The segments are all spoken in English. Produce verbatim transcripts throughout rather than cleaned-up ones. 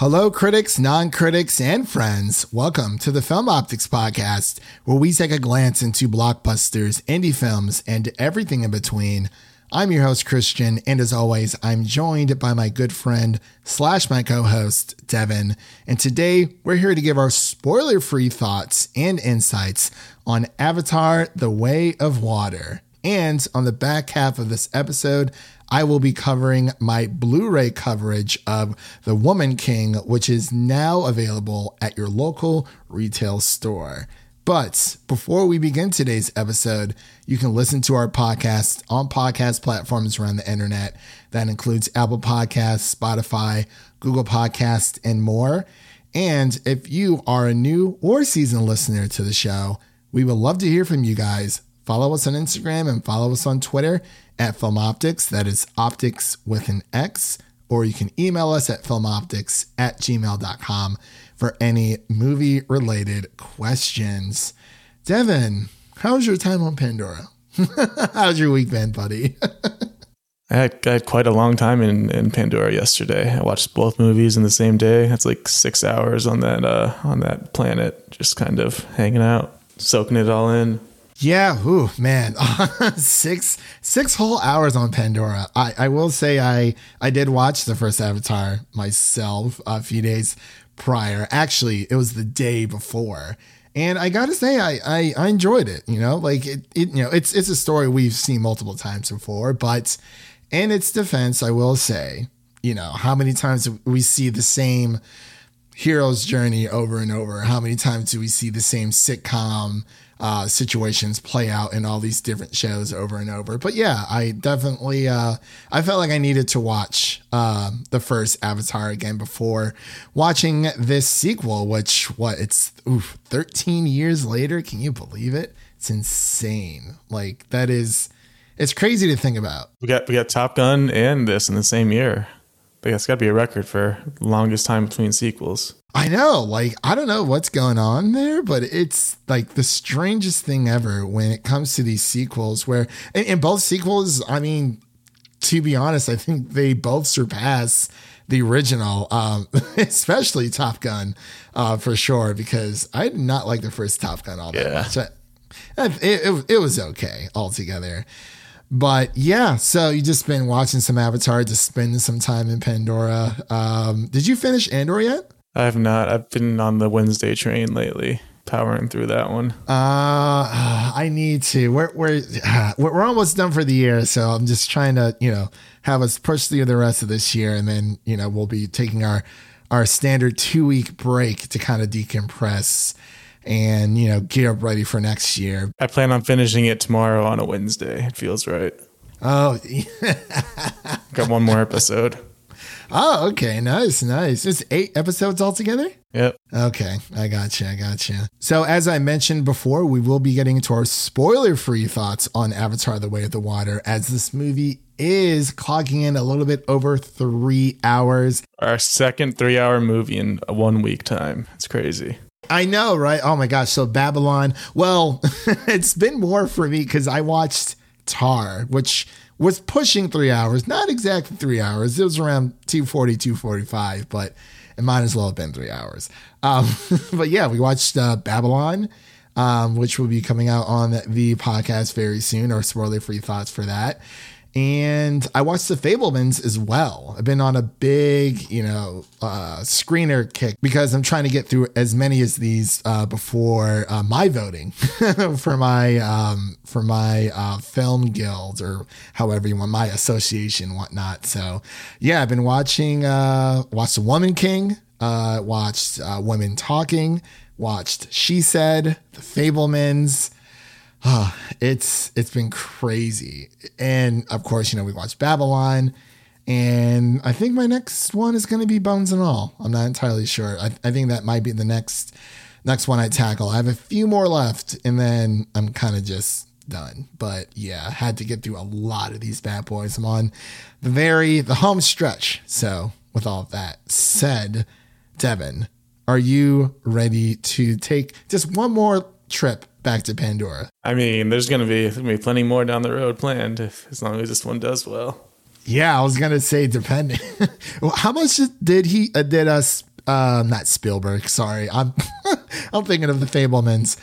Hello, critics, non-critics, and friends. Welcome to the Film Optics Podcast, where we take a glance into blockbusters, indie films, and everything in between. I'm your host, Christian, and as always, I'm joined by my good friend slash my co-host, Devin. And today, we're here to give our spoiler-free thoughts and insights on Avatar: The Way of Water. And on the back half of this episode, I will be covering my Blu-ray coverage of The Woman King, which is now available at your local retail store. But before we begin today's episode, you can listen to our podcast on podcast platforms around the internet. That includes Apple Podcasts, Spotify, Google Podcasts, and more. And if you are a new or seasoned listener to the show, we would love to hear from you guys. Follow us on Instagram and follow us on Twitter at Film Optics. That is optics with an X. Or you can email us at filmoptics at gmail dot com for any movie-related questions. Devin, how's your time on Pandora? How's your week been, buddy? I had, I had quite a long time in, in Pandora yesterday. I watched both movies in the same day. That's like six hours on that uh, on that planet, just kind of hanging out, soaking it all in. Yeah, ooh, man, six six whole hours on Pandora. I, I will say I, I did watch the first Avatar myself a few days prior. Actually, it was the day before. And I gotta say, I, I, I enjoyed it, you know, like it, it you know, it's it's a story we've seen multiple times before, but in its defense, I will say, you know, how many times we see the same hero's journey over and over? How many times do we see the same sitcom Uh, situations play out in all these different shows over and over? But yeah, I definitely, uh, I felt like I needed to watch uh, the first Avatar again before watching this sequel, which what it's oof, thirteen years later. Can you believe it? It's insane. Like that is, it's crazy to think about. We got, we got Top Gun and this in the same year. But that's got to be a record for longest time between sequels. I know, like, I don't know what's going on there, but it's like the strangest thing ever when it comes to these sequels where and, and both sequels, I mean, to be honest, I think they both surpass the original, um, especially Top Gun uh, for sure, because I did not like the first Top Gun all that yeah. much. I, it, it, it was okay altogether. But yeah, so you just been watching some Avatar, just spending some time in Pandora. Um, did you finish Andor yet? I have not. I've been on the Wednesday train lately, powering through that one. Uh, I need to. We're we're we're almost done for the year, so I'm just trying to, you know, have us push through the rest of this year, and then, you know, we'll be taking our our standard two week break to kind of decompress and, you know, get up ready for next year. I plan on finishing it tomorrow on a Wednesday. It feels right. Oh, got one more episode. Oh, okay. Nice, nice. It's eight episodes altogether? Yep. Okay. I gotcha. I gotcha. So as I mentioned before, we will be getting into our spoiler-free thoughts on Avatar: The Way of the Water, as this movie is clocking in a little bit over three hours. Our second three-hour movie in one week time. It's crazy. I know, right? Oh my gosh. So Babylon. Well, it's been more for me because I watched Tar, which was pushing three hours, not exactly three hours. It was around two forty, two forty-five, but it might as well have been three hours. Um, but yeah, we watched uh, Babylon, um, which will be coming out on the podcast very soon, or spoiler-free thoughts for that. And I watched The Fabelmans as well. I've been on a big, you know, uh, screener kick because I'm trying to get through as many as these uh, before uh, my voting for my um, for my uh, film guild, or however you want, my association, whatnot. So, yeah, I've been watching, uh, watched The Woman King, uh, watched uh, Women Talking, watched She Said, The Fabelmans. Oh, it's it's been crazy. And of course, you know, we watched Babylon, and I think my next one is going to be Bones and All. I'm not entirely sure. I, I think that might be the next next one I tackle. I have a few more left, and then I'm kind of just done. But yeah, I had to get through a lot of these bad boys. I'm on the very the home stretch. So with all of that said, Devin, are you ready to take just one more trip back to Pandora? I mean, there's going to be, gonna be plenty more down the road planned, if, as long as this one does well. Yeah, I was going to say, depending. How much did he uh, did us uh, not Spielberg. Sorry. I'm, I'm thinking of the Fabelmans.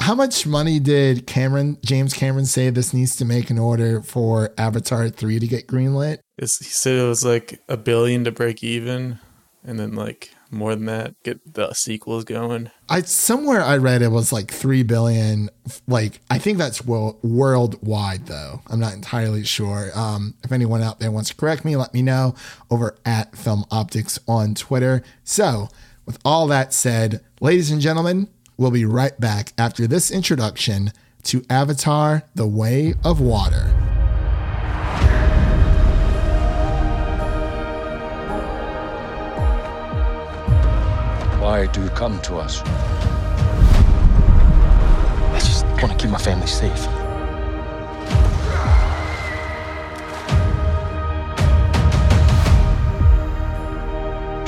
How much money did Cameron, James Cameron say this needs to make in order for Avatar three to get greenlit? It's, he said it was like a billion to break even. And then like more than that, get the sequels going. I somewhere I read it was like three billion. Like, I think that's world, worldwide though. I'm not entirely sure. Um, if anyone out there wants to correct me, let me know over at Film Optics on Twitter. So with all that said, ladies and gentlemen, we'll be right back after this introduction to Avatar: The Way of Water. Why do you come to us? I just want to keep my family safe.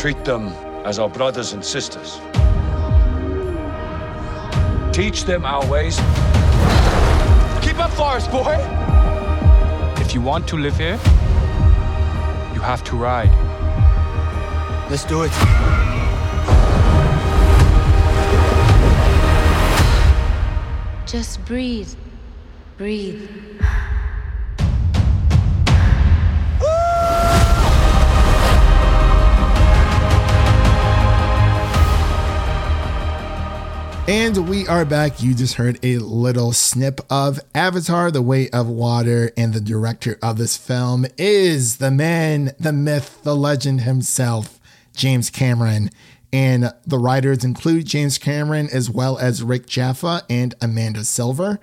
Treat them as our brothers and sisters. Teach them our ways. Keep up for us, boy! If you want to live here, you have to ride. Let's do it. Just breathe. Breathe. And we are back. You just heard a little snip of Avatar: The Way of Water, and the director of this film is the man, the myth, the legend himself, James Cameron. And the writers include James Cameron as well as Rick Jaffa and Amanda Silver.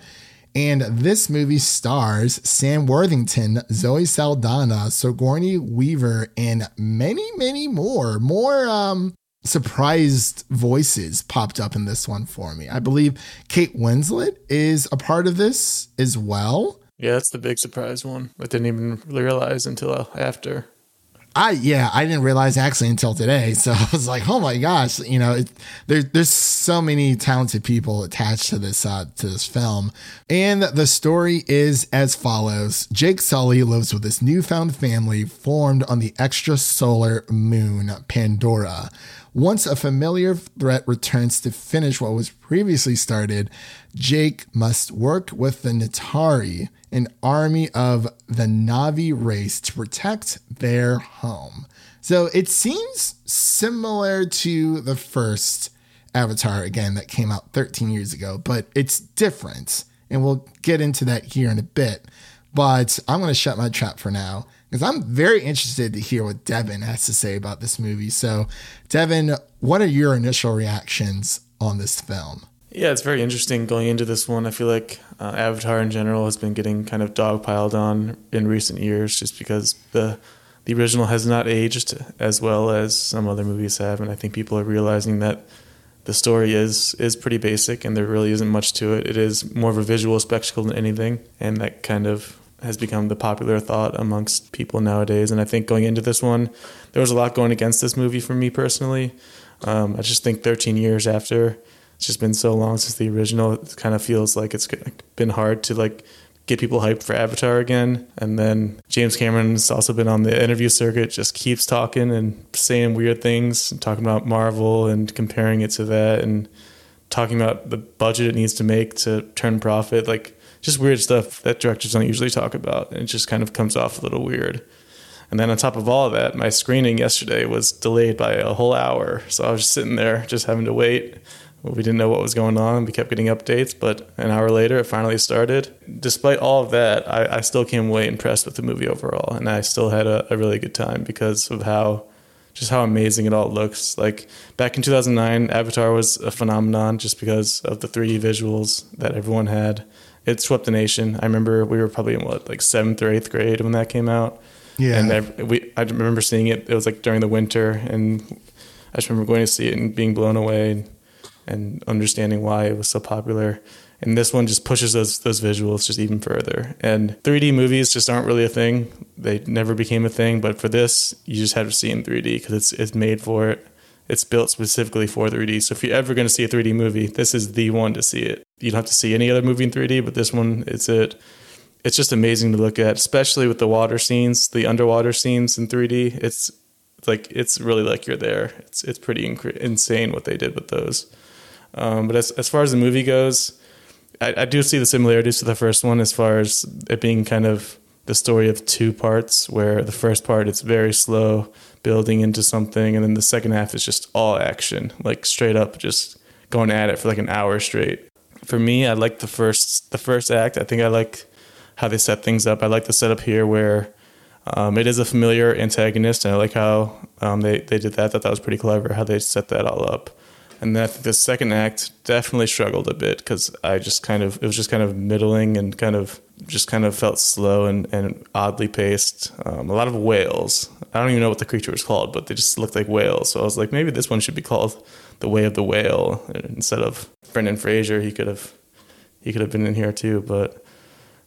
And this movie stars Sam Worthington, Zoe Saldana, Sigourney Weaver, and many, many more. More, um... surprised voices popped up in this one for me. I believe Kate Winslet is a part of this as well. Yeah, that's the big surprise one. I didn't even realize until after. I yeah, I didn't realize actually until today. So I was like, oh my gosh, you know, it, there, there's so many talented people attached to this uh, to this film. And the story is as follows: Jake Sully lives with his newfound family formed on the extrasolar moon Pandora. Once a familiar threat returns to finish what was previously started, Jake must work with the Natari, an army of the Na'vi race, to protect their home. So it seems similar to the first Avatar, again, that came out thirteen years ago, but it's different. And we'll get into that here in a bit. But I'm going to shut my trap for now, because I'm very interested to hear what Devin has to say about this movie. So, Devin, what are your initial reactions on this film? Yeah, it's very interesting going into this one. I feel like uh, Avatar in general has been getting kind of dogpiled on in recent years just because the the original has not aged as well as some other movies have. And I think people are realizing that the story is is pretty basic and there really isn't much to it. It is more of a visual spectacle than anything. And that kind of has become the popular thought amongst people nowadays. And I think going into this one, there was a lot going against this movie for me personally. Um, I just think thirteen years after, it's just been so long since the original, it kind of feels like it's been hard to like get people hyped for Avatar again. And then James Cameron's also been on the interview circuit, just keeps talking and saying weird things, and talking about Marvel and comparing it to that and talking about the budget it needs to make to turn profit. Like, just weird stuff that directors don't usually talk about, and it just kind of comes off a little weird. And then on top of all of that, my screening yesterday was delayed by a whole hour. So I was just sitting there just having to wait. We didn't know what was going on. We kept getting updates, but an hour later, it finally started. Despite all of that, I, I still came away impressed with the movie overall, and I still had a, a really good time because of how just how amazing it all looks. Like, back in two thousand nine, Avatar was a phenomenon just because of the three D visuals that everyone had. It swept the nation. I remember we were probably in what, like seventh or eighth grade when that came out. Yeah. And I, we, I remember seeing it. It was like during the winter, and I just remember going to see it and being blown away and, and understanding why it was so popular. And this one just pushes those those visuals just even further. And three D movies just aren't really a thing. They never became a thing. But for this, you just have to see in three D because it's it's made for it. It's built specifically for three D. So if you're ever going to see a three D movie, this is the one to see it. You don't have to see any other movie in three D, but this one, it's it. It's just amazing to look at, especially with the water scenes, the underwater scenes in three D. It's It's like, it's really like you're there. It's it's pretty inc- insane what they did with those. Um, but as as far as the movie goes, I, I do see the similarities to the first one as far as it being kind of the story of two parts, where the first part, it's very slow, building into something, and then the second half is just all action, like straight up just going at it for like an hour straight. For me, I like the first the first act. I think I like how they set things up. I like the setup here where um, it is a familiar antagonist, and I like how um, they, they did that. I thought that was pretty clever, how they set that all up. And then I think the second act definitely struggled a bit because I just kind of, it was just kind of middling and kind of just kind of felt slow and, and oddly paced. Um, a lot of whales. I don't even know what the creature was called, but they just looked like whales. So I was like, maybe this one should be called The Way of the Whale. And instead of Brendan Fraser, he could have, he could have been in here too. But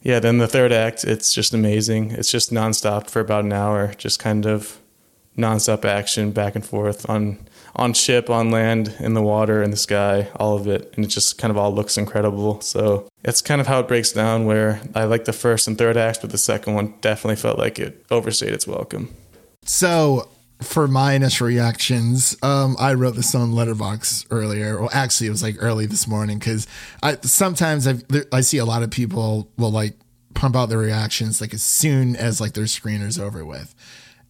yeah, then the third act, it's just amazing. It's just nonstop for about an hour, just kind of nonstop action back and forth on on ship, on land, in the water, in the sky, all of it. And it just kind of all looks incredible. So that's kind of how it breaks down, where I like the first and third acts, but the second one definitely felt like it overstayed its welcome. So for my initial reactions, um, I wrote this on Letterboxd earlier. Well, actually, it was like early this morning, because I sometimes I've, I see a lot of people will like pump out their reactions like as soon as like their screener's over with.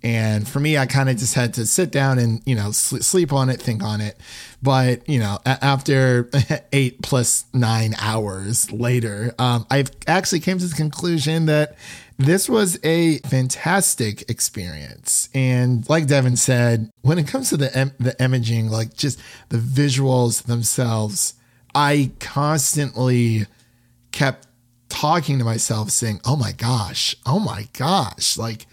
And for me, I kind of just had to sit down and, you know, sl- sleep on it, think on it. But, you know, a- after eight plus nine hours later, um, I've actually came to the conclusion that this was a fantastic experience. And like Devin said, when it comes to the em- the imaging, like just the visuals themselves, I constantly kept talking to myself saying, oh, my gosh, oh, my gosh, like.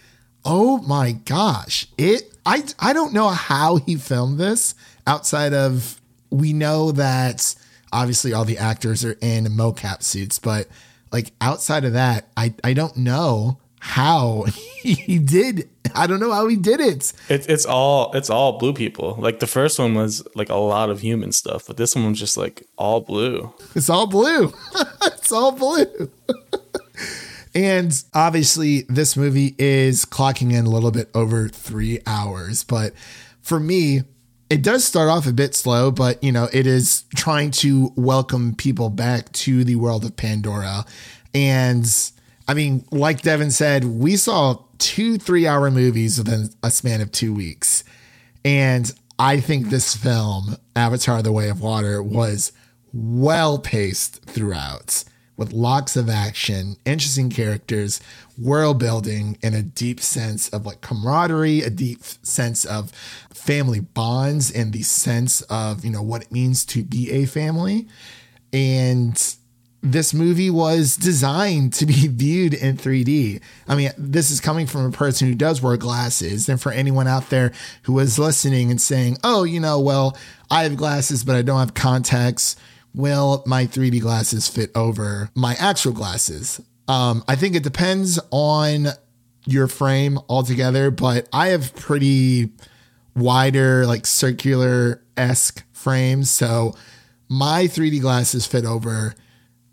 Oh my gosh. It I I don't know how he filmed this outside of, we know that obviously all the actors are in mocap suits, but like outside of that, I, I don't know how he did. I don't know how he did it. it. It's all it's all blue people. Like the first one was like a lot of human stuff, but this one was just like all blue. It's all blue. It's all blue. And obviously, this movie is clocking in a little bit over three hours. But for me, it does start off a bit slow, but, you know, it is trying to welcome people back to the world of Pandora. And I mean, like Devin said, we saw two three hour movies within a span of two weeks. And I think this film, Avatar: The Way of Water, was well paced throughout, with lots of action, interesting characters, world building, and a deep sense of like camaraderie, a deep sense of family bonds, and the sense of, you know, what it means to be a family. And this movie was designed to be viewed in three D. I mean, this is coming from a person who does wear glasses. And for anyone out there who is listening and saying, oh, you know, well, I have glasses, but I don't have contacts, will my three D glasses fit over my actual glasses? Um, I think it depends on your frame altogether, but I have pretty wider, like circular-esque frames. So my three D glasses fit over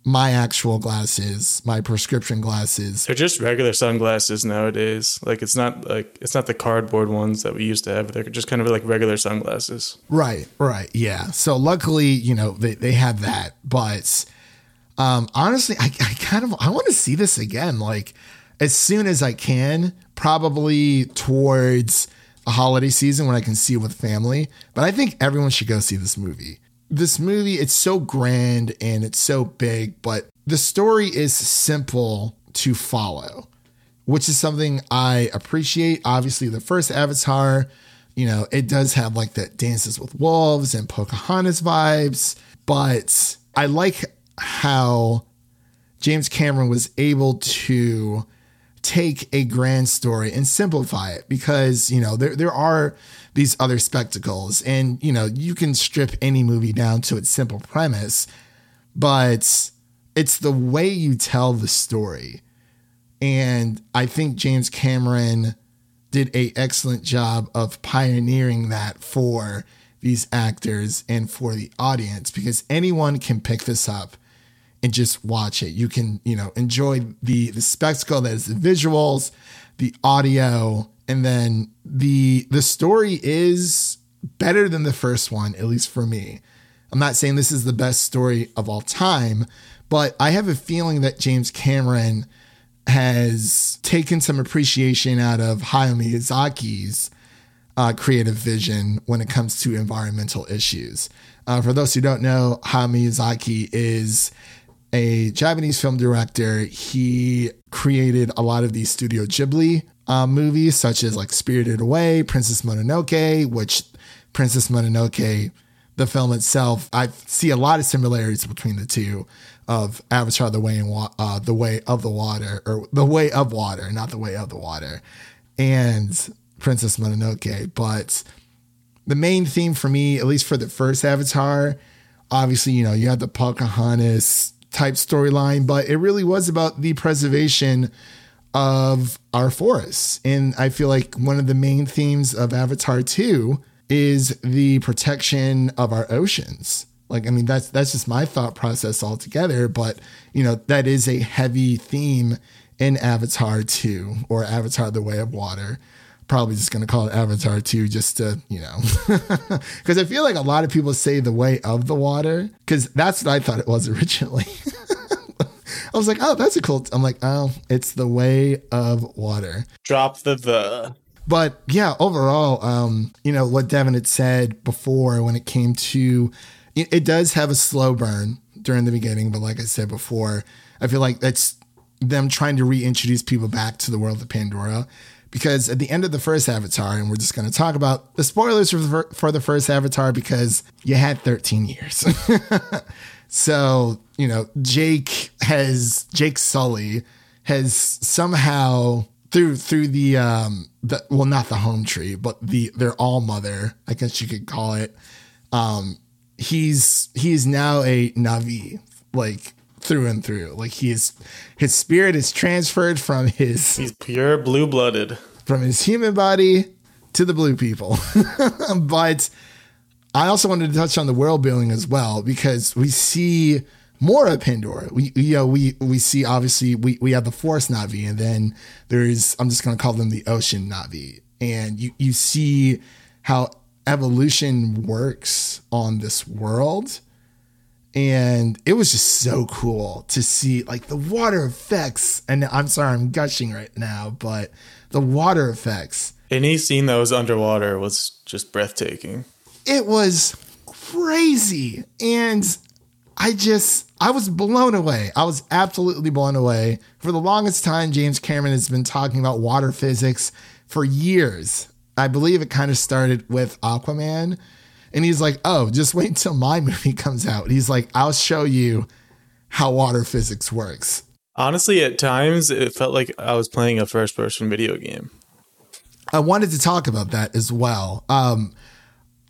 my actual glasses, my prescription glasses. They're just regular sunglasses nowadays. Like it's not like it's not the cardboard ones that we used to have. They're just kind of like regular sunglasses. Right, right. Yeah. So luckily, you know, they, they had that. But um, honestly, I, I kind of I want to see this again, like as soon as I can, probably towards the holiday season when I can see it with family. But I think everyone should go see this movie. This movie, it's so grand and it's so big, but the story is simple to follow, which is something I appreciate. Obviously, the first Avatar, you know, it does have like that Dances with Wolves and Pocahontas vibes, but I like how James Cameron was able to take a grand story and simplify it, because, you know, there there are these other spectacles, and, you know, you can strip any movie down to its simple premise, but it's the way you tell the story. And I think James Cameron did a excellent job of pioneering that for these actors and for the audience, because anyone can pick this up and just watch it. You can, you know, enjoy the the spectacle that is the visuals, the audio, And then the the story is better than the first one, at least for me. I'm not saying this is the best story of all time, but I have a feeling that James Cameron has taken some appreciation out of Hayao Miyazaki's uh, creative vision when it comes to environmental issues. Uh, for those who don't know, Hayao Miyazaki is a Japanese film director. He created a lot of these Studio Ghibli uh, movies, such as like Spirited Away, Princess Mononoke, which Princess Mononoke, the film itself, I see a lot of similarities between the two of Avatar: The Way and Wa- uh, The Way of the Water, or The Way of Water, not The Way of the Water, and Princess Mononoke. But the main theme for me, at least for the first Avatar, obviously, you know, you had the Pocahontas type storyline, but it really was about the preservation of our forests. And I feel like one of the main themes of Avatar two is the protection of our oceans. Like, I mean, that's that's just my thought process altogether. But, you know, that is a heavy theme in Avatar two, or Avatar: The Way of Water. Probably just going to call it Avatar two just to, you know, because I feel like a lot of people say The Way of the Water, because that's what I thought it was originally. I was like, oh, that's a cool. T-. I'm like, oh, it's The Way of Water. Drop the the. But yeah, overall, um, you know, what Devin had said before when it came to, it, it does have a slow burn during the beginning. But like I said before, I feel like that's them trying to reintroduce people back to the world of Pandora, because at the end of the first Avatar, and we're just going to talk about the spoilers for, for the first Avatar, because you had thirteen years. So, you know, Jake has Jake Sully has somehow through through the um the well not the home tree but the their all mother, I guess you could call it, um he's he's now a Na'vi, like through and through. Like he is, his spirit is transferred from his he's pure blue blooded from his human body to the blue people. But I also wanted to touch on the world building as well, because we see more of Pandora. We, you know, we, we see, obviously, we, we have the Forest Na'vi, and then there's, I'm just going to call them the Ocean Na'vi. And you, you see how evolution works on this world. And it was just so cool to see, like, the water effects. And I'm sorry, I'm gushing right now, but the water effects. Any scene that was underwater was just breathtaking. It was crazy. And I just, I was blown away. I was absolutely blown away. For the longest time, James Cameron has been talking about water physics for years. I believe it kind of started with Aquaman. And he's like, oh, just wait until my movie comes out. And he's like, I'll show you how water physics works. Honestly, at times, it felt like I was playing a first-person video game. I wanted to talk about that as well. Um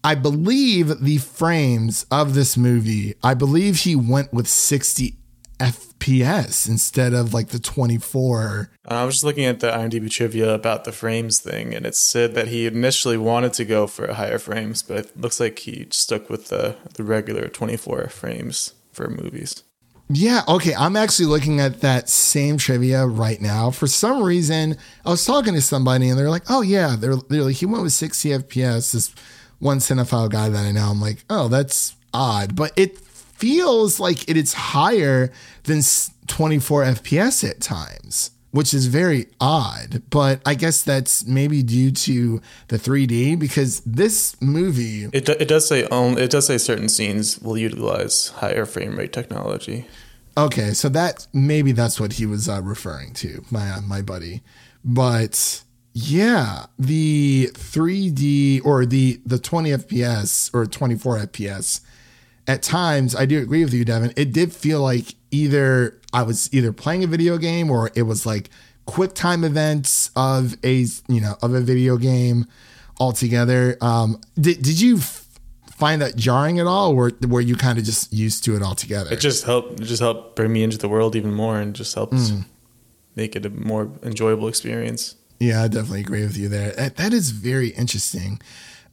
I believe the frames of this movie, I believe he went with sixty F P S instead of like the twenty-four. I was just looking at the IMDb trivia about the frames thing, and it said that he initially wanted to go for higher frames, but it looks like he stuck with the, the regular twenty-four frames for movies. Yeah, okay, I'm actually looking at that same trivia right now. For some reason, I was talking to somebody, and they're like, oh yeah, they're, they're like, he went with sixty F P S, this one cinephile guy that I know, I'm like, oh, that's odd. But it feels like it is higher than twenty-four F P S at times, which is very odd. But I guess that's maybe due to the three D, because this movie... It, do, it does say um, it does say certain scenes will utilize higher frame rate technology. Okay, so that maybe that's what he was uh, referring to, my uh, my buddy. But... yeah, the three D or the, the twenty F P S or twenty-four F P S at times, I do agree with you, Devin. It did feel like either I was either playing a video game, or it was like quick time events of a, you know, of a video game altogether. Um, did, did you f- find that jarring at all, or were you kind of just used to it altogether? It just helped, it just helped bring me into the world even more, and just helped mm. make it a more enjoyable experience. Yeah, I definitely agree with you there. That, that is very interesting.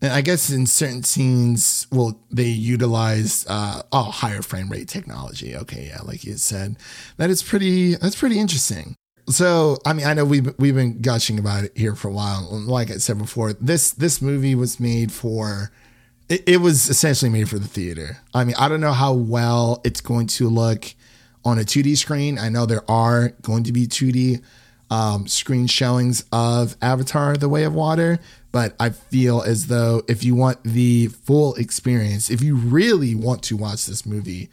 And I guess in certain scenes, well, they utilize uh, oh, higher frame rate technology. Okay, yeah, like you said, that is pretty. That's pretty interesting. So, I mean, I know we've, we've been gushing about it here for a while. Like I said before, this, this movie was made for, it, it was essentially made for the theater. I mean, I don't know how well it's going to look on a two D screen. I know there are going to be two D um, screen showings of Avatar: The Way of Water, but I feel as though if you want the full experience, if you really want to watch this movie,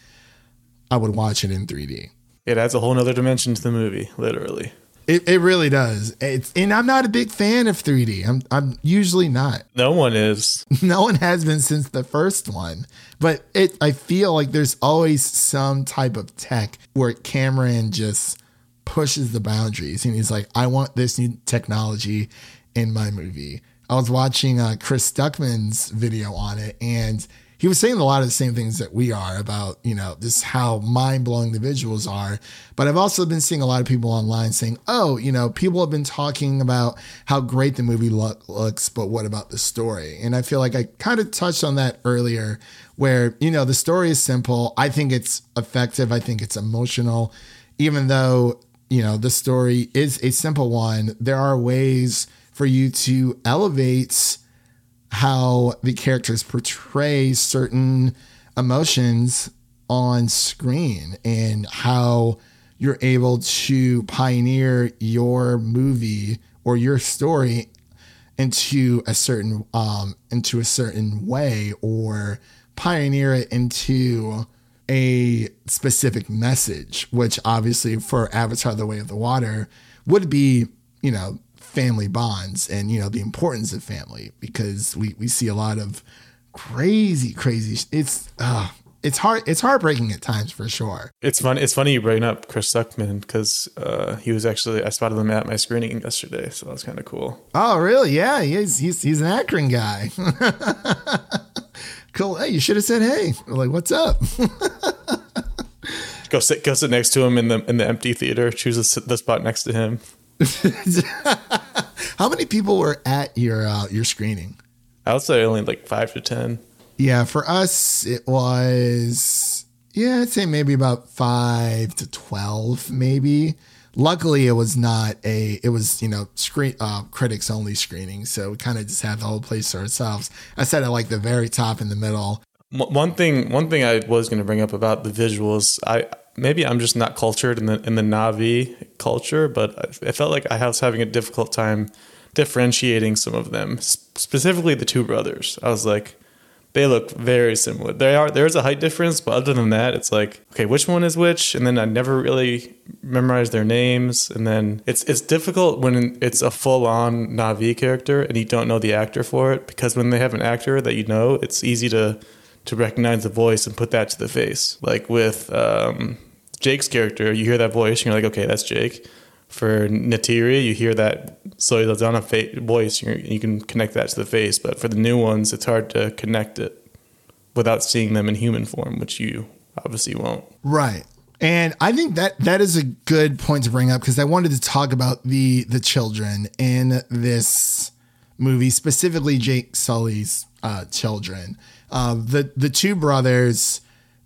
I would watch it in three D. It adds a whole nother dimension to the movie, literally. It it really does. It's, and I'm not a big fan of three D. I'm I'm usually not. No one is. No one has been since the first one. But it I feel like there's always some type of tech where Cameron just pushes the boundaries. And he's like, I want this new technology in my movie. I was watching uh, Chris Stuckman's video on it, and he was saying a lot of the same things that we are about, you know, this how mind-blowing the visuals are. But I've also been seeing a lot of people online saying, oh, you know, people have been talking about how great the movie lo- looks, but what about the story? And I feel like I kind of touched on that earlier where, you know, the story is simple. I think it's effective. I think it's emotional. Even though, you know, the story is a simple one, there are ways for you to elevate how the characters portray certain emotions on screen and how you're able to pioneer your movie or your story into a certain, um, into a certain way, or pioneer it into a specific message, which obviously for Avatar: The Way of the Water would be, you know, family bonds and, you know, the importance of family, because we, we see a lot of crazy, crazy. It's, uh, it's hard. It's heartbreaking at times for sure. It's fun. It's funny you bring up Chris Stuckman because uh, he was actually, I spotted him at my screening yesterday. So that was kind of cool. Oh, really? Yeah. He's, he's, he's an Akron guy. Cool. Hey, you should have said, hey, we're like, what's up? Go sit, go sit next to him in the, in the empty theater, choose a, the spot next to him. How many people were at your uh, your screening? I would say only like five to ten. Yeah, for us it was yeah, I'd say maybe about five to twelve, maybe. Luckily, it was not a it was you know screen uh, critics only screening, so we kind of just had the whole place to ourselves. I sat at like the very top in the middle. One thing, one thing I was going to bring up about the visuals, I. Maybe I'm just not cultured in the in the Na'vi culture, but I felt like I was having a difficult time differentiating some of them, specifically the two brothers. I was like, they look very similar. They are there is a height difference, but other than that, it's like, okay, which one is which? And then I never really memorized their names. And then it's it's difficult when it's a full-on Na'vi character and you don't know the actor for it, because when they have an actor that you know, it's easy to to recognize the voice and put that to the face. Like with um, Jake's character, you hear that voice and you're like, okay, that's Jake. For Natiri, you hear that Zoe Saldana fa- voice, you're, you can connect that to the face. But for the new ones, it's hard to connect it without seeing them in human form, which you obviously won't. Right. And I think that that is a good point to bring up, because I wanted to talk about the the children in this movie, specifically Jake Sully's uh, children. Uh, the the two brothers,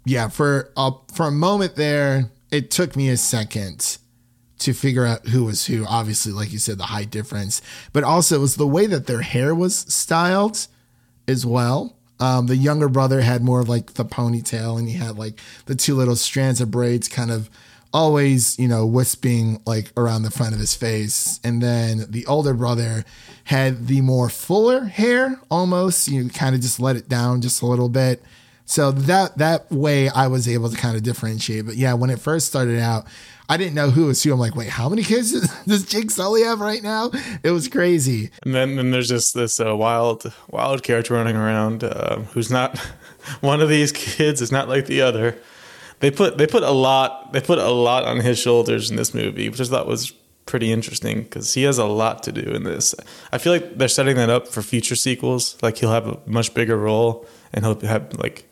yeah, for a, for a moment there, it took me a second to figure out who was who. Obviously, like you said, the height difference. But also, it was the way that their hair was styled as well. Um, the younger brother had more of like the ponytail, and he had like the two little strands of braids kind of always, you know, wisping like around the front of his face. And then the older brother had the more fuller hair, almost, you know, kind of just let it down just a little bit. So that, that way I was able to kind of differentiate. But yeah, when it first started out, I didn't know who was who. I'm like, wait, how many kids does Jake Sully have right now? It was crazy. And then, then there's just this uh, wild, wild character running around uh, who's not one of these kids. Is not like the other. They put they put a lot they put a lot on his shoulders in this movie, which I thought was pretty interesting because he has a lot to do in this. I feel like they're setting that up for future sequels. Like he'll have a much bigger role, and he'll have like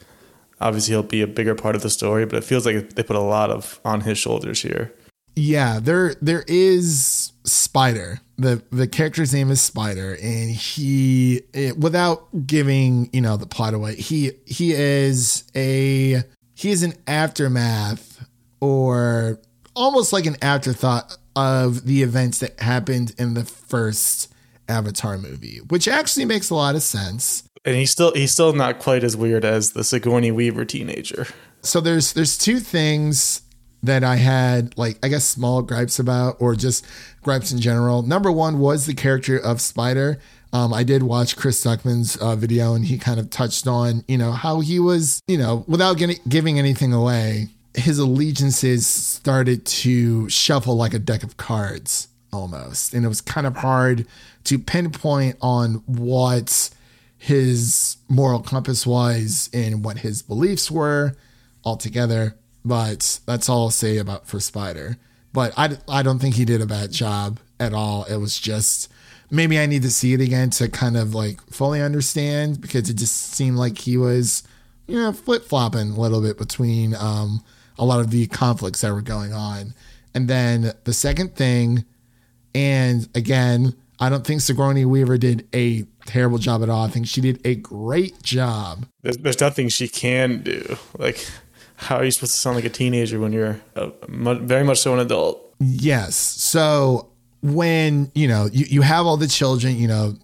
obviously he'll be a bigger part of the story. But it feels like they put a lot of on his shoulders here. Yeah, there there is Spider. the The character's name is Spider, and he it, without giving you know the plot away, he he is a He is an aftermath, or almost like an afterthought of the events that happened in the first Avatar movie, which actually makes a lot of sense. And he's still he's still not quite as weird as the Sigourney Weaver teenager. So there's there's two things that I had, like, I guess small gripes about, or just gripes in general. Number one was the character of Spider. Um, I did watch Chris Stuckman's uh, video, and he kind of touched on, you know, how he was, you know, without getting, giving anything away, his allegiances started to shuffle like a deck of cards almost. And it was kind of hard to pinpoint on what his moral compass was and what his beliefs were altogether. But that's all I'll say about for Spider. But I, I don't think he did a bad job at all. It was just, maybe I need to see it again to kind of like fully understand, because it just seemed like he was, you know, flip-flopping a little bit between um, a lot of the conflicts that were going on. And then the second thing, and again, I don't think Sigourney Weaver did a terrible job at all. I think she did a great job. There's, there's nothing she can do. Like, how are you supposed to sound like a teenager when you're a, very much so an adult? Yes. So when, you know, you, you have all the children, you know,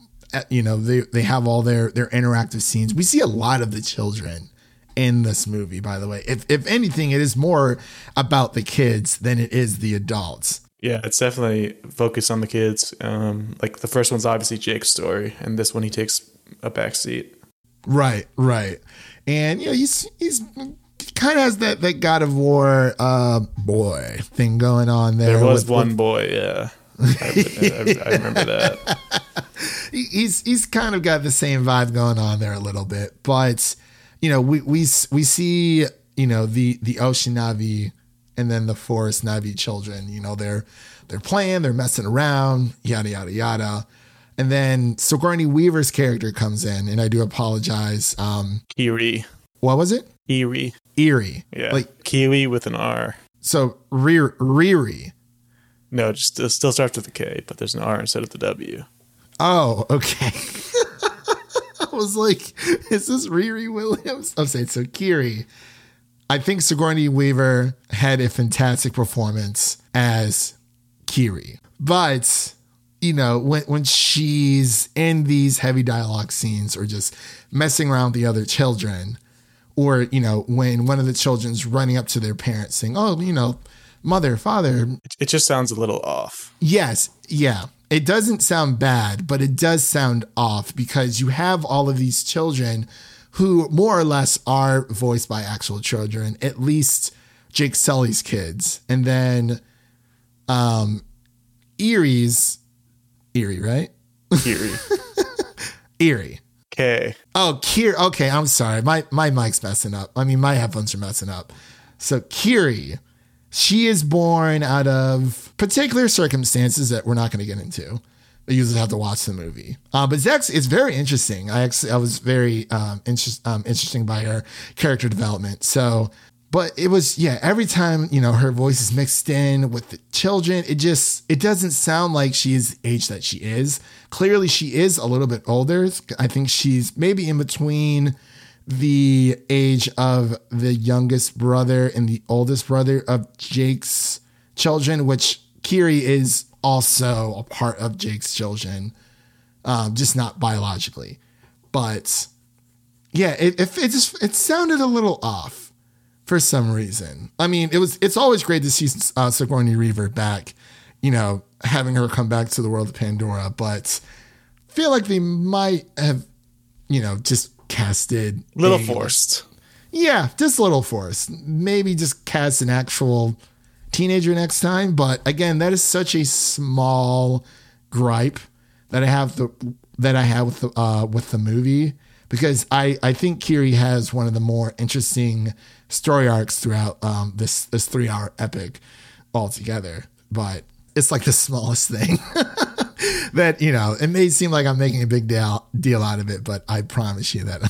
you know, they, they have all their, their interactive scenes. We see a lot of the children in this movie, by the way. If if anything, it is more about the kids than it is the adults. Yeah, it's definitely focused on the kids. Um, like the first one's obviously Jake's story, and this one he takes a backseat. Right, right. And, you know, he's he's he kind of has that, that God of War uh, boy thing going on there. There was with, one with- boy, yeah. I, I, I remember that. He's he's kind of got the same vibe going on there a little bit, but you know we we we see you know the the ocean Na'vi and then the forest Na'vi children. You know they're they're playing, they're messing around, yada yada yada, and then Sigourney Weaver's character comes in, and I do apologize. Um, Kiri. What was it? Eerie. Eerie. Yeah. Like Kiwi with an R. So Riri. Riri. No, just it still starts with a K, but there's an R instead of the W. Oh, okay. I was like, is this Riri Williams? I'm saying, so Kiri. I think Sigourney Weaver had a fantastic performance as Kiri. But, you know, when, when she's in these heavy dialogue scenes or just messing around with the other children, or, you know, when one of the children's running up to their parents saying, oh, you know, mother, father. It just sounds a little off. Yes. Yeah. It doesn't sound bad, but it does sound off because you have all of these children who more or less are voiced by actual children, at least Jake Sully's kids. And then um, Erie's. Erie, right? Erie. Erie. K. Oh, Kier. Okay. I'm sorry. My, my mic's messing up. I mean, my headphones are messing up. So Kiri. She is born out of particular circumstances that we're not going to get into. You just have to watch the movie. Uh, but Zex is very interesting. I actually I was very um, inter- um, interesting by her character development. So, but it was, yeah, every time, you know, her voice is mixed in with the children, it just, it doesn't sound like she is the age that she is. Clearly, she is a little bit older. I think she's maybe in between the age of the youngest brother and the oldest brother of Jake's children, which Kiri is also a part of Jake's children, um, just not biologically. But yeah, it, it it just it sounded a little off for some reason. I mean, it was it's always great to see uh, Sigourney Weaver back, you know, having her come back to the world of Pandora, but I feel like they might have, you know, just casted little a, forced yeah just a little forced maybe just cast an actual teenager next time. But again, that is such a small gripe that I have the that I have with the, uh with the movie, because I I think Kiri has one of the more interesting story arcs throughout um this this three hour epic altogether. But it's like the smallest thing that, you know, it may seem like I'm making a big deal, deal out of it, but I promise you that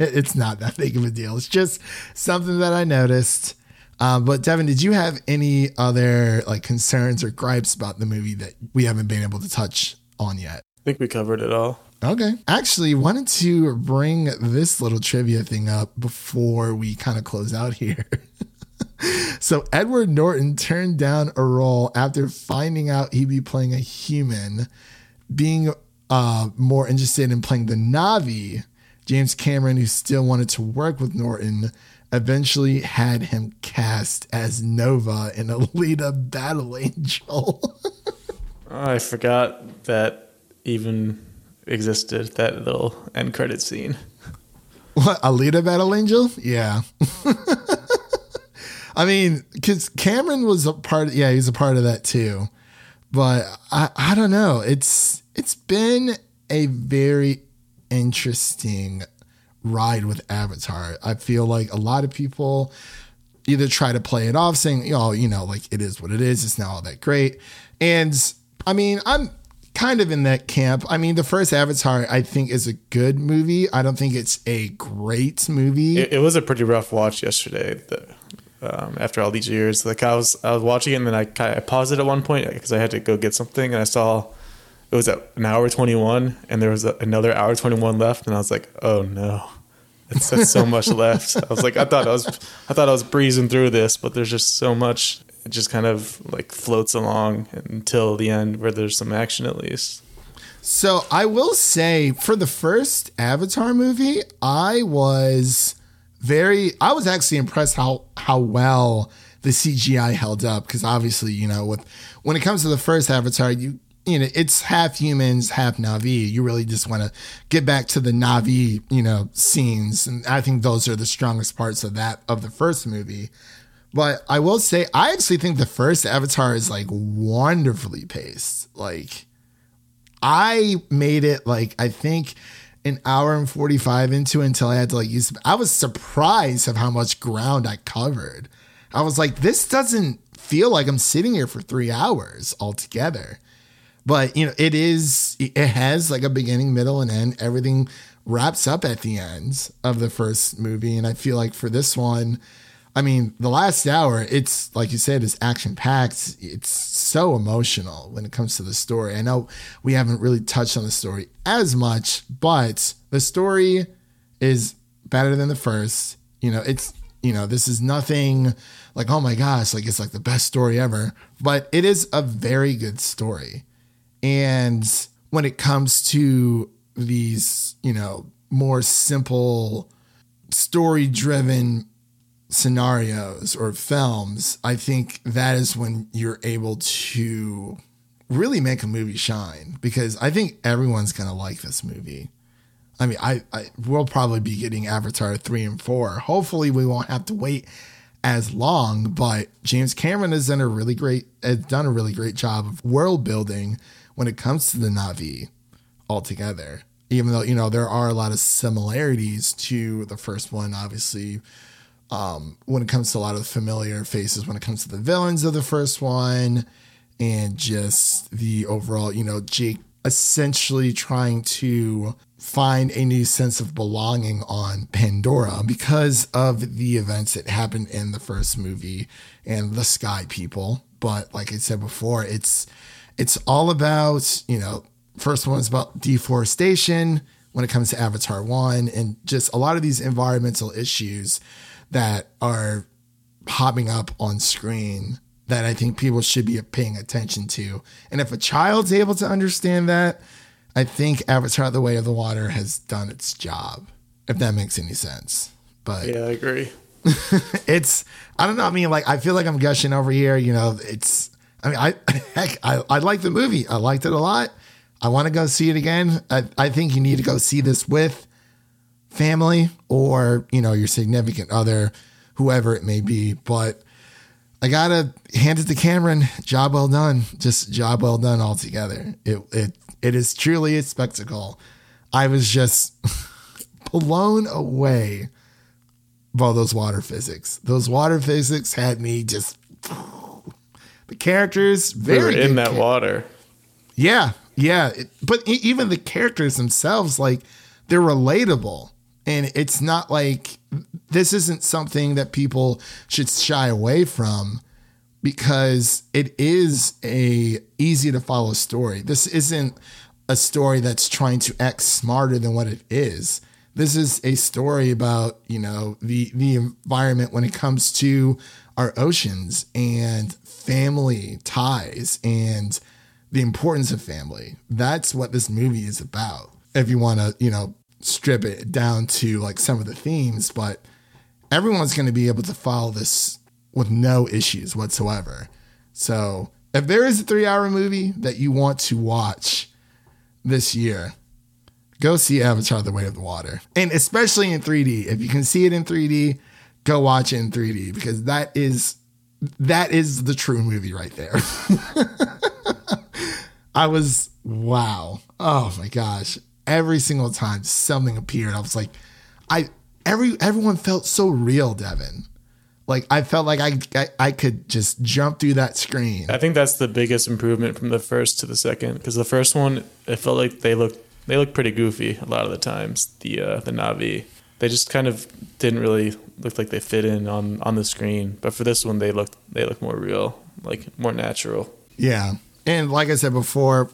it's not that big of a deal. It's just something that I noticed. Uh, but Devin, did you have any other like concerns or gripes about the movie that we haven't been able to touch on yet? I think we covered it all. Okay. Actually, wanted to bring this little trivia thing up before we kind of close out here. So Edward Norton turned down a role after finding out he'd be playing a human, being uh, more interested in playing the Na'vi. James Cameron, who still wanted to work with Norton, eventually had him cast as Nova in Alita Battle Angel. Oh, I forgot that even existed, that little end credit scene. What, Alita Battle Angel? Yeah. I mean, because Cameron was a part of, yeah, he's a part of that too. But I, I don't know. It's it's been a very interesting ride with Avatar. I feel like a lot of people either try to play it off saying, oh, you know, like it is what it is. It's not all that great. And I mean, I'm kind of in that camp. I mean, the first Avatar, I think, is a good movie. I don't think it's a great movie. It, it was a pretty rough watch yesterday, the, um, after all these years. Like I was, I was watching it and then I, I paused it at one point because I had to go get something and I saw it was at an hour twenty-one and there was a, another hour twenty-one left. And I was like, oh no, that's, that's so much left. I was like, I thought I was, I thought I was breezing through this, but there's just so much. It just kind of like floats along until the end where there's some action at least. So I will say for the first Avatar movie, I was very, I was actually impressed how, how well the C G I held up. Cause obviously, you know, with, when it comes to the first Avatar, you, you know, it's half humans, half Na'vi. You really just want to get back to the Na'vi, you know, scenes. And I think those are the strongest parts of that, of the first movie. But I will say, I actually think the first Avatar is like wonderfully paced. Like I made it like, I think an hour and forty-five into it until I had to like use, I was surprised of how much ground I covered. I was like, this doesn't feel like I'm sitting here for three hours altogether. But, you know, it is, it has like a beginning, middle, and end. Everything wraps up at the end of the first movie. And I feel like for this one, I mean, the last hour, it's like you said, is action packed. It's so emotional when it comes to the story. I know we haven't really touched on the story as much, but the story is better than the first. You know, it's, you know, this is nothing like, oh my gosh, like it's like the best story ever, but it is a very good story. And when it comes to these, you know, more simple story-driven scenarios or films, I think that is when you're able to really make a movie shine, because I think everyone's going to like this movie. I mean, I, I we'll probably be getting Avatar three and four. Hopefully we won't have to wait as long, but James Cameron has done a really great has done a really great job of world building when it comes to the Na'vi altogether. Even though, you know, there are a lot of similarities to the first one, obviously, um, when it comes to a lot of familiar faces, when it comes to the villains of the first one, and just the overall, you know, Jake essentially trying to find a new sense of belonging on Pandora because of the events that happened in the first movie and the Sky People. But like I said before, it's it's all about, you know, first one's about deforestation when it comes to Avatar one, and just a lot of these environmental issues that are popping up on screen that I think people should be paying attention to. And if a child's able to understand that, I think Avatar: The Way of Water has done its job, if that makes any sense. But yeah, I agree. It's, I don't know. I mean, like, I feel like I'm gushing over here. You know, it's, I mean, I, heck, I, I like the movie. I liked it a lot. I want to go see it again. I, I think you need to go see this with family or, you know, your significant other, whoever it may be. But I gotta hand it to Cameron. Job well done. Just job well done altogether. It, it, It is truly a spectacle. I was just blown away by those water physics. Those water physics had me just... The characters... very they were in that char- water. Yeah, yeah. It, but even the characters themselves, like, they're relatable. And it's not like... This isn't something that people should shy away from, because it is a easy to follow story. This isn't a story that's trying to act smarter than what it is. This is a story about, you know, the, the environment when it comes to our oceans and family ties and the importance of family. That's what this movie is about. If you want to, you know, strip it down to like some of the themes, but everyone's going to be able to follow this with no issues whatsoever. So if there is a three hour movie that you want to watch this year, go see Avatar: The Way of Water. And especially in three D, if you can see it in three D, go watch it in three D, because that is, that is the true movie right there. I was, wow. Oh my gosh. Every single time something appeared, I was like, I, every, everyone felt so real, Devin. Like, I felt like I, I, I could just jump through that screen. I think that's the biggest improvement from the first to the second, because the first one, it felt like they looked, they looked pretty goofy a lot of the times. The, uh, the Na'vi, they just kind of didn't really look like they fit in on, on the screen. But for this one, they looked, they look more real, like more natural. Yeah. And like I said before,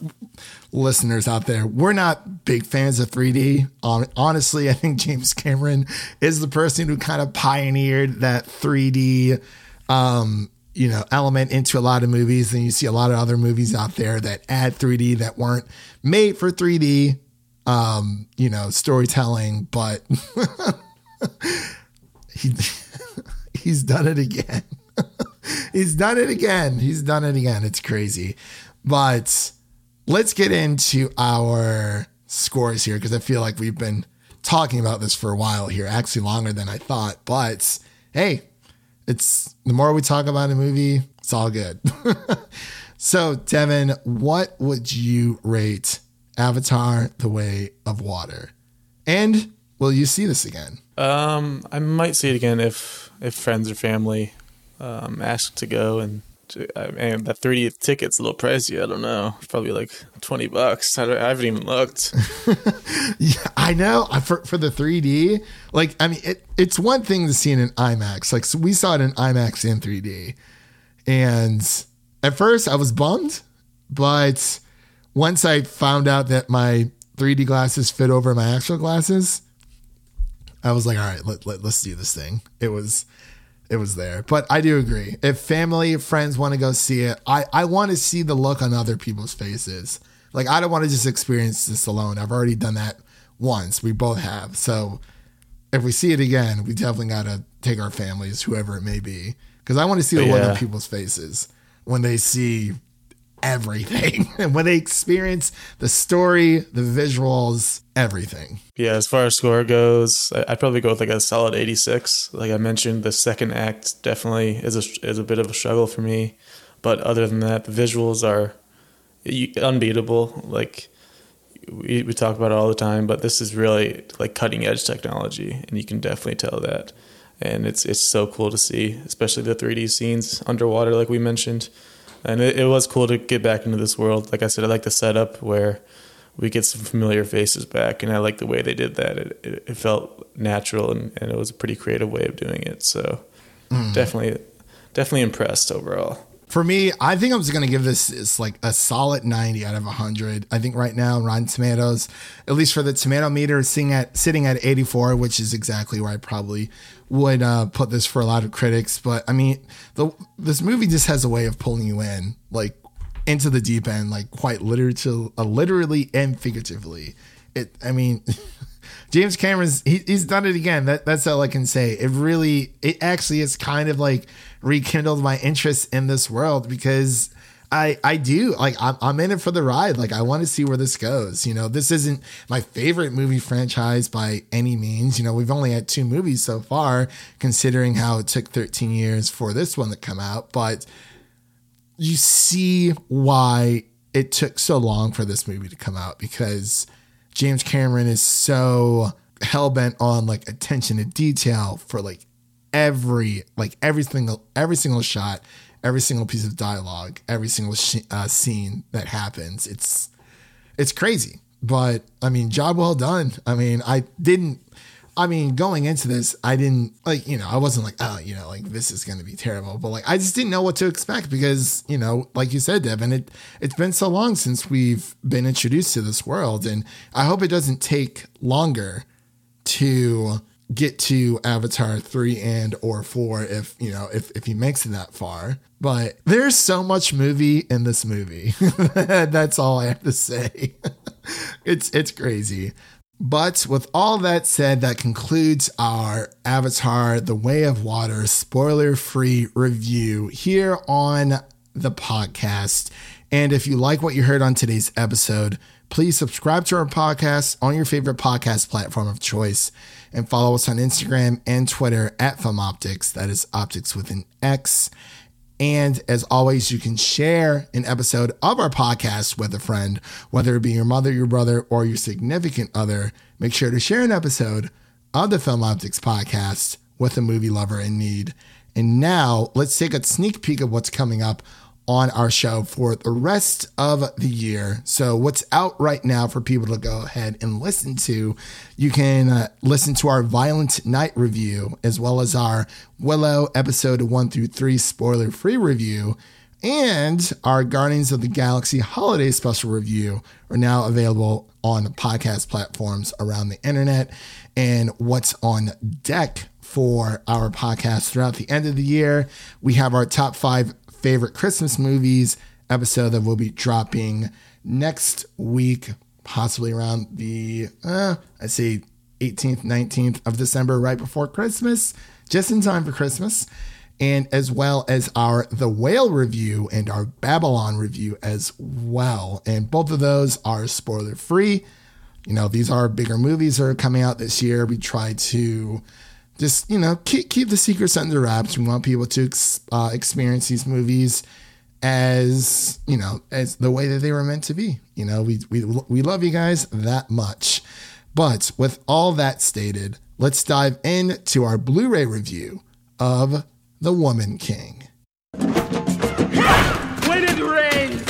listeners out there, we're not big fans of three D. Um, honestly, I think James Cameron is the person who kind of pioneered that three D um, you know, element into a lot of movies. And you see a lot of other movies out there that add three D that weren't made for three D, um, you know, storytelling. But he he's done it again. He's done it again. He's done it again. It's crazy. But let's get into our scores here, because I feel like we've been talking about this for a while here, actually longer than I thought. But hey, it's the more we talk about a movie, it's all good. So, Devin, what would you rate Avatar: The Way of Water? And will you see this again? Um, I might see it again if if friends or family Um, asked to go, and I mean, that thirtieth ticket's a little pricey. I don't know, probably like twenty bucks. I, I haven't even looked. Yeah, I know for for the three D. Like, I mean, it, it's one thing to see it in IMAX. Like, so we saw it in IMAX in three D, and at first I was bummed, but once I found out that my three D glasses fit over my actual glasses, I was like, all right, let, let, let's do this thing. It was. It was there. But I do agree. If family, friends want to go see it, I, I want to see the look on other people's faces. Like, I don't want to just experience this alone. I've already done that once. We both have. So if we see it again, we definitely got to take our families, whoever it may be, because I want to see the yeah. look on people's faces when they see everything and when they experience the story, the visuals, everything. Yeah, as far as score goes, I'd probably go with like a solid eighty-six. Like I mentioned, the second act definitely is a is a bit of a struggle for me, but other than that, the visuals are unbeatable. Like we, we talk about it all the time, but this is really like cutting edge technology, and you can definitely tell that. And it's it's so cool to see, especially the three D scenes underwater, like we mentioned. And it, it was cool to get back into this world. Like I said, I like the setup where we get some familiar faces back, and I like the way they did that. It, it, it felt natural, and, and it was a pretty creative way of doing it. So mm. definitely, definitely impressed overall. For me, I think I'm just going to give this it's like a solid ninety out of one hundred. I think right now, Rotten Tomatoes, at least for the tomato meter, sitting at, sitting at eighty-four, which is exactly where I probably would uh, put this for a lot of critics. But I mean, the, this movie just has a way of pulling you in, like into the deep end, like quite literally, uh, literally and figuratively. It, I mean, James Cameron's he, he's done it again. That, that's all I can say. It really, it actually is kind of like rekindled my interest in this world, because I I do like I'm, I'm in it for the ride. Like, I want to see where this goes. You know, this isn't my favorite movie franchise by any means. You know, we've only had two movies so far, considering how it took thirteen years for this one to come out. But you see why it took so long for this movie to come out, because James Cameron is so hell bent on like attention to detail for like every like every single every single shot, every single piece of dialogue, every single sh- uh, scene that happens. It's it's crazy, but I mean, job well done. I mean, I didn't. I mean, going into this, I didn't like you know I wasn't like oh you know like this is going to be terrible, but like I just didn't know what to expect, because you know like you said, Devin, it it's been so long since we've been introduced to this world, and I hope it doesn't take longer to get to Avatar three and or four if, you know, if, if he makes it that far. But there's so much movie in this movie. That's all I have to say. It's, it's crazy. But with all that said, that concludes our Avatar: The Way of Water spoiler-free review here on the podcast. And if you like what you heard on today's episode, please subscribe to our podcast on your favorite podcast platform of choice and follow us on Instagram and Twitter at Film Optics. That is Optics with an X. And as always, you can share an episode of our podcast with a friend, whether it be your mother, your brother, or your significant other. Make sure to share an episode of the Film Optics podcast with a movie lover in need. And now let's take a sneak peek of what's coming up on our show for the rest of the year. So what's out right now for people to go ahead and listen to, you can uh, listen to our Violent Night review, as well as our Willow episode one through three spoiler-free review, and our Guardians of the Galaxy holiday special review are now available on podcast platforms around the internet. And what's on deck for our podcast throughout the end of the year, we have our top five favorite Christmas movies episode that we'll be dropping next week, possibly around the, uh, I'd say eighteenth, nineteenth of December, right before Christmas, just in time for Christmas. And as well as our The Whale review and our Babylon review as well. And both of those are spoiler free. You know, these are bigger movies that are coming out this year. We try to Just, you know, keep, keep the secrets under wraps. We want people to ex- uh, experience these movies as, you know, as the way that they were meant to be. You know, we, we, we love you guys that much. But with all that stated, let's dive into our Blu-ray review of The Woman King. When it rains,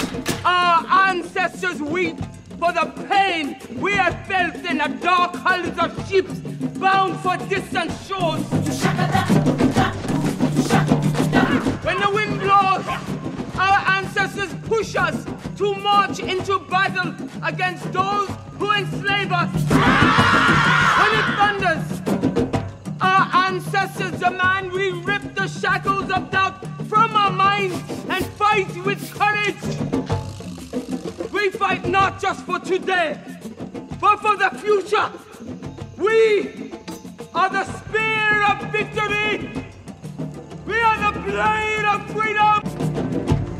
our ancestors weep for the pain we have felt in the dark hollows of ships bound for distant shores. When the wind blows, our ancestors push us to march into battle against those who enslave us. When it thunders, our ancestors demand we rip the shackles of doubt from our minds and fight with courage. We fight not just for today, but for the future. We are the spear of victory. We are the blade of freedom.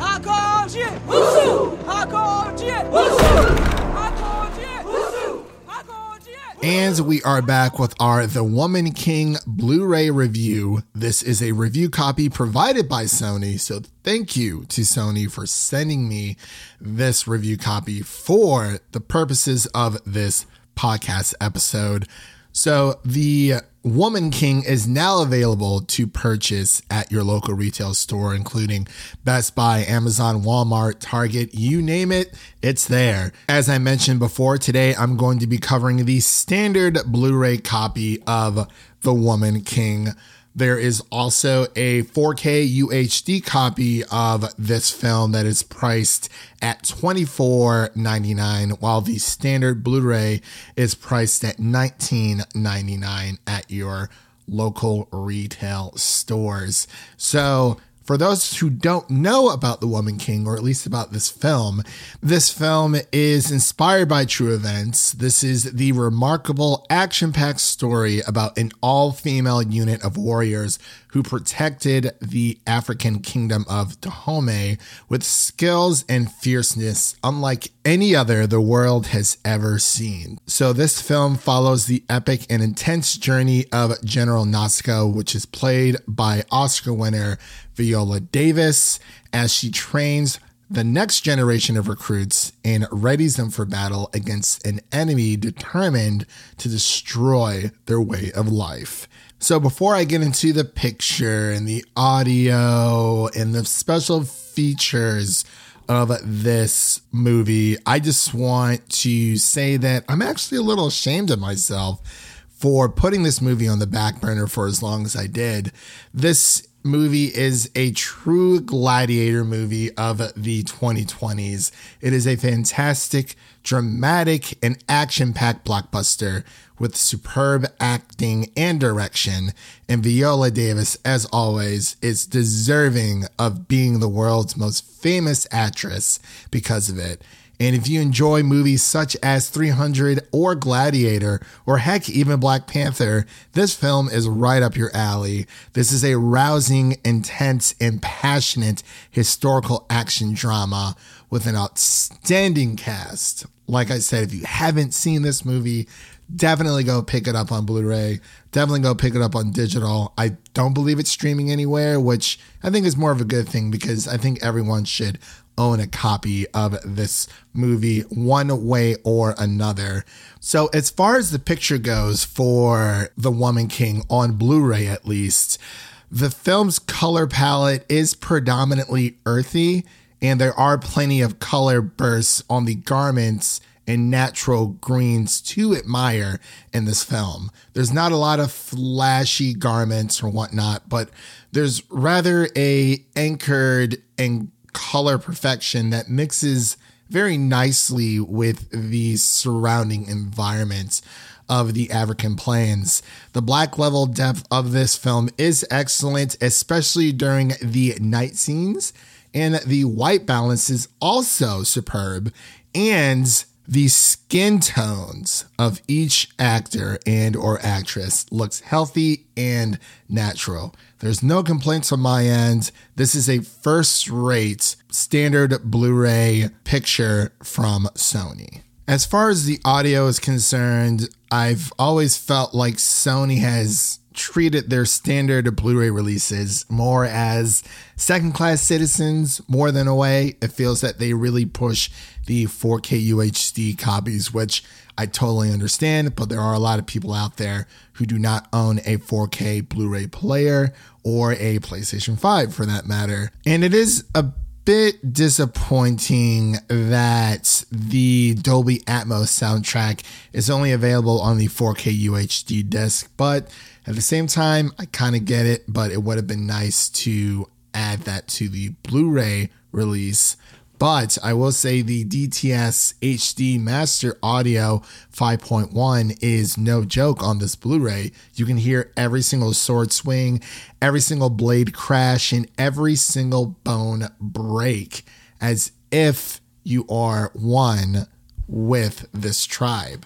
I called you. Wusu. I called you. Wusu. I called you. Wusu. I called you. And we are back with our The Woman King Blu-ray review. This is a review copy provided by Sony, so thank you to Sony for sending me this review copy for the purposes of this podcast episode. So The Woman King is now available to purchase at your local retail store, including Best Buy, Amazon, Walmart, Target, you name it, it's there. As I mentioned before, today I'm going to be covering the standard Blu-ray copy of The Woman King. There is also a four K U H D copy of this film that is priced at twenty-four ninety-nine, while the standard Blu-ray is priced at nineteen ninety-nine at your local retail stores. So for those who don't know about The Woman King, or at least about this film, this film is inspired by true events. This is the remarkable action-packed story about an all-female unit of warriors who protected the African kingdom of Dahomey with skills and fierceness unlike any other the world has ever seen. So this film follows the epic and intense journey of General Nasco, which is played by Oscar winner Viola Davis, as she trains the next generation of recruits and readies them for battle against an enemy determined to destroy their way of life. So before I get into the picture and the audio and the special features of this movie, I just want to say that I'm actually a little ashamed of myself for putting this movie on the back burner for as long as I did. This movie is a true gladiator movie of the twenty twenties. It is a fantastic, dramatic, and action-packed blockbuster with superb acting and direction, and Viola Davis, as always, is deserving of being the world's most famous actress because of it. And if you enjoy movies such as three hundred or Gladiator, or heck, even Black Panther, this film is right up your alley. This is a rousing, intense, and passionate historical action drama with an outstanding cast. Like I said, if you haven't seen this movie, definitely go pick it up on Blu-ray. Definitely go pick it up on digital. I don't believe it's streaming anywhere, which I think is more of a good thing because I think everyone should own a copy of this movie one way or another. So as far as the picture goes for The Woman King on Blu-ray, at least, the film's color palette is predominantly earthy, and there are plenty of color bursts on the garments and natural greens to admire in this film. There's not a lot of flashy garments or whatnot, but there's rather a anchored and color perfection that mixes very nicely with the surrounding environments of the African plains. The black level depth of this film is excellent, especially during the night scenes, and the white balance is also superb, and the skin tones of each actor and or actress looks healthy and natural. There's no complaints on my end. This is a first-rate standard Blu-ray picture from Sony. As far as the audio is concerned, I've always felt like Sony has treated their standard Blu-ray releases more as second-class citizens more than a way. It feels that they really push the four K U H D copies, which I totally understand, but there are a lot of people out there who do not own a four K Blu-ray player or a PlayStation five for that matter. And it is a bit disappointing that the Dolby Atmos soundtrack is only available on the four K U H D disc, but at the same time, I kind of get it, but it would have been nice to add that to the Blu-ray release. But I will say the D T S H D Master Audio five point one is no joke on this Blu-ray. You can hear every single sword swing, every single blade crash, and every single bone break as if you are one with this tribe.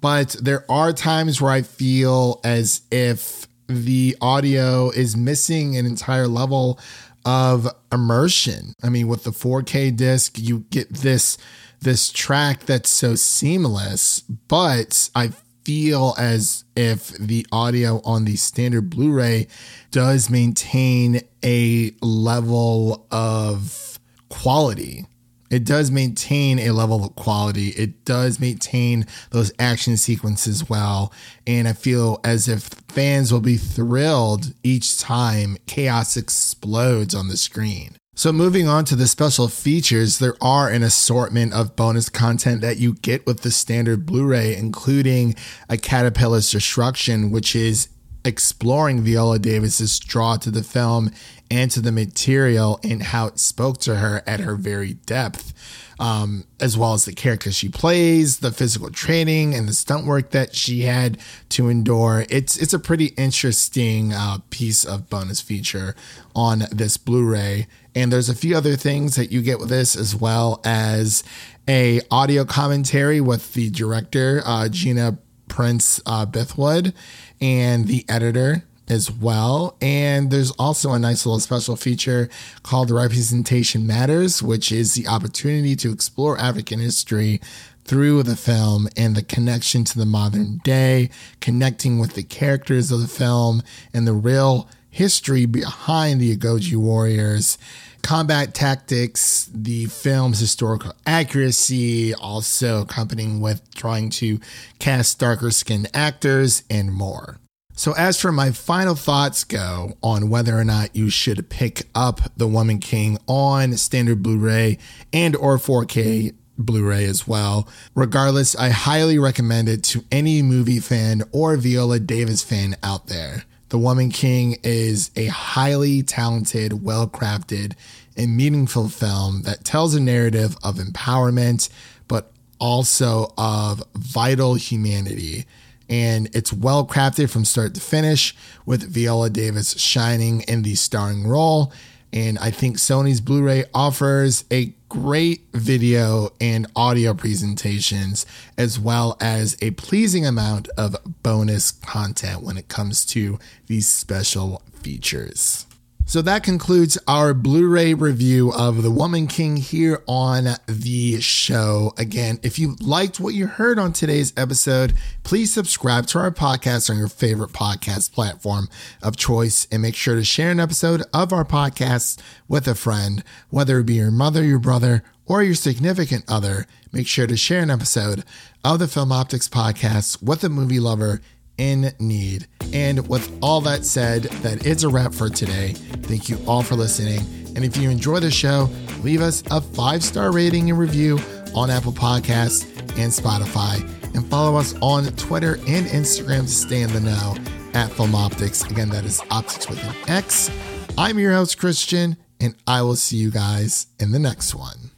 But there are times where I feel as if the audio is missing an entire level of immersion. I mean, with the four K disc, you get this this track that's so seamless, but I feel as if the audio on the standard Blu-ray does maintain a level of quality. It does maintain a level of quality. It does maintain those action sequences well. And I feel as if fans will be thrilled each time chaos explodes on the screen. So moving on to the special features, there are an assortment of bonus content that you get with the standard Blu-ray, including A Caterpillar's Destruction, which is exploring Viola Davis's draw to the film and to the material and how it spoke to her at her very depth, um, as well as the character she plays, the physical training, and the stunt work that she had to endure. It's it's a pretty interesting uh, piece of bonus feature on this Blu-ray. And there's a few other things that you get with this, as well as a audio commentary with the director, uh, Gina Prince uh, Bithwood, and the editor as well. And there's also a nice little special feature called Representation Matters, which is the opportunity to explore African history through the film and the connection to the modern day, connecting with the characters of the film and the real history behind the Igoji warriors, combat tactics, the film's historical accuracy, also accompanying with trying to cast darker-skinned actors, and more. So as for my final thoughts go on whether or not you should pick up The Woman King on standard Blu-ray and or four K Blu-ray as well. Regardless, I highly recommend it to any movie fan or Viola Davis fan out there. The Woman King is a highly talented, well-crafted, and meaningful film that tells a narrative of empowerment, but also of vital humanity. and it's well crafted from start to finish, with Viola Davis shining in the starring role. And I think Sony's Blu-ray offers a great video and audio presentations, as well as a pleasing amount of bonus content when it comes to these special features. So that concludes our Blu-ray review of The Woman King here on the show. Again, if you liked what you heard on today's episode, please subscribe to our podcast on your favorite podcast platform of choice, and make sure to share an episode of our podcast with a friend, whether it be your mother, your brother, or your significant other. Make sure to share an episode of the Film Optics Podcast with a movie lover in need. And with all that said, that is a wrap for today. Thank you all for listening. And if you enjoy the show, leave us a five-star rating and review on Apple Podcasts and Spotify. And follow us on Twitter and Instagram to stay in the know at Film Optics. Again, that is Optics with an X. I'm your host, Christian, and I will see you guys in the next one.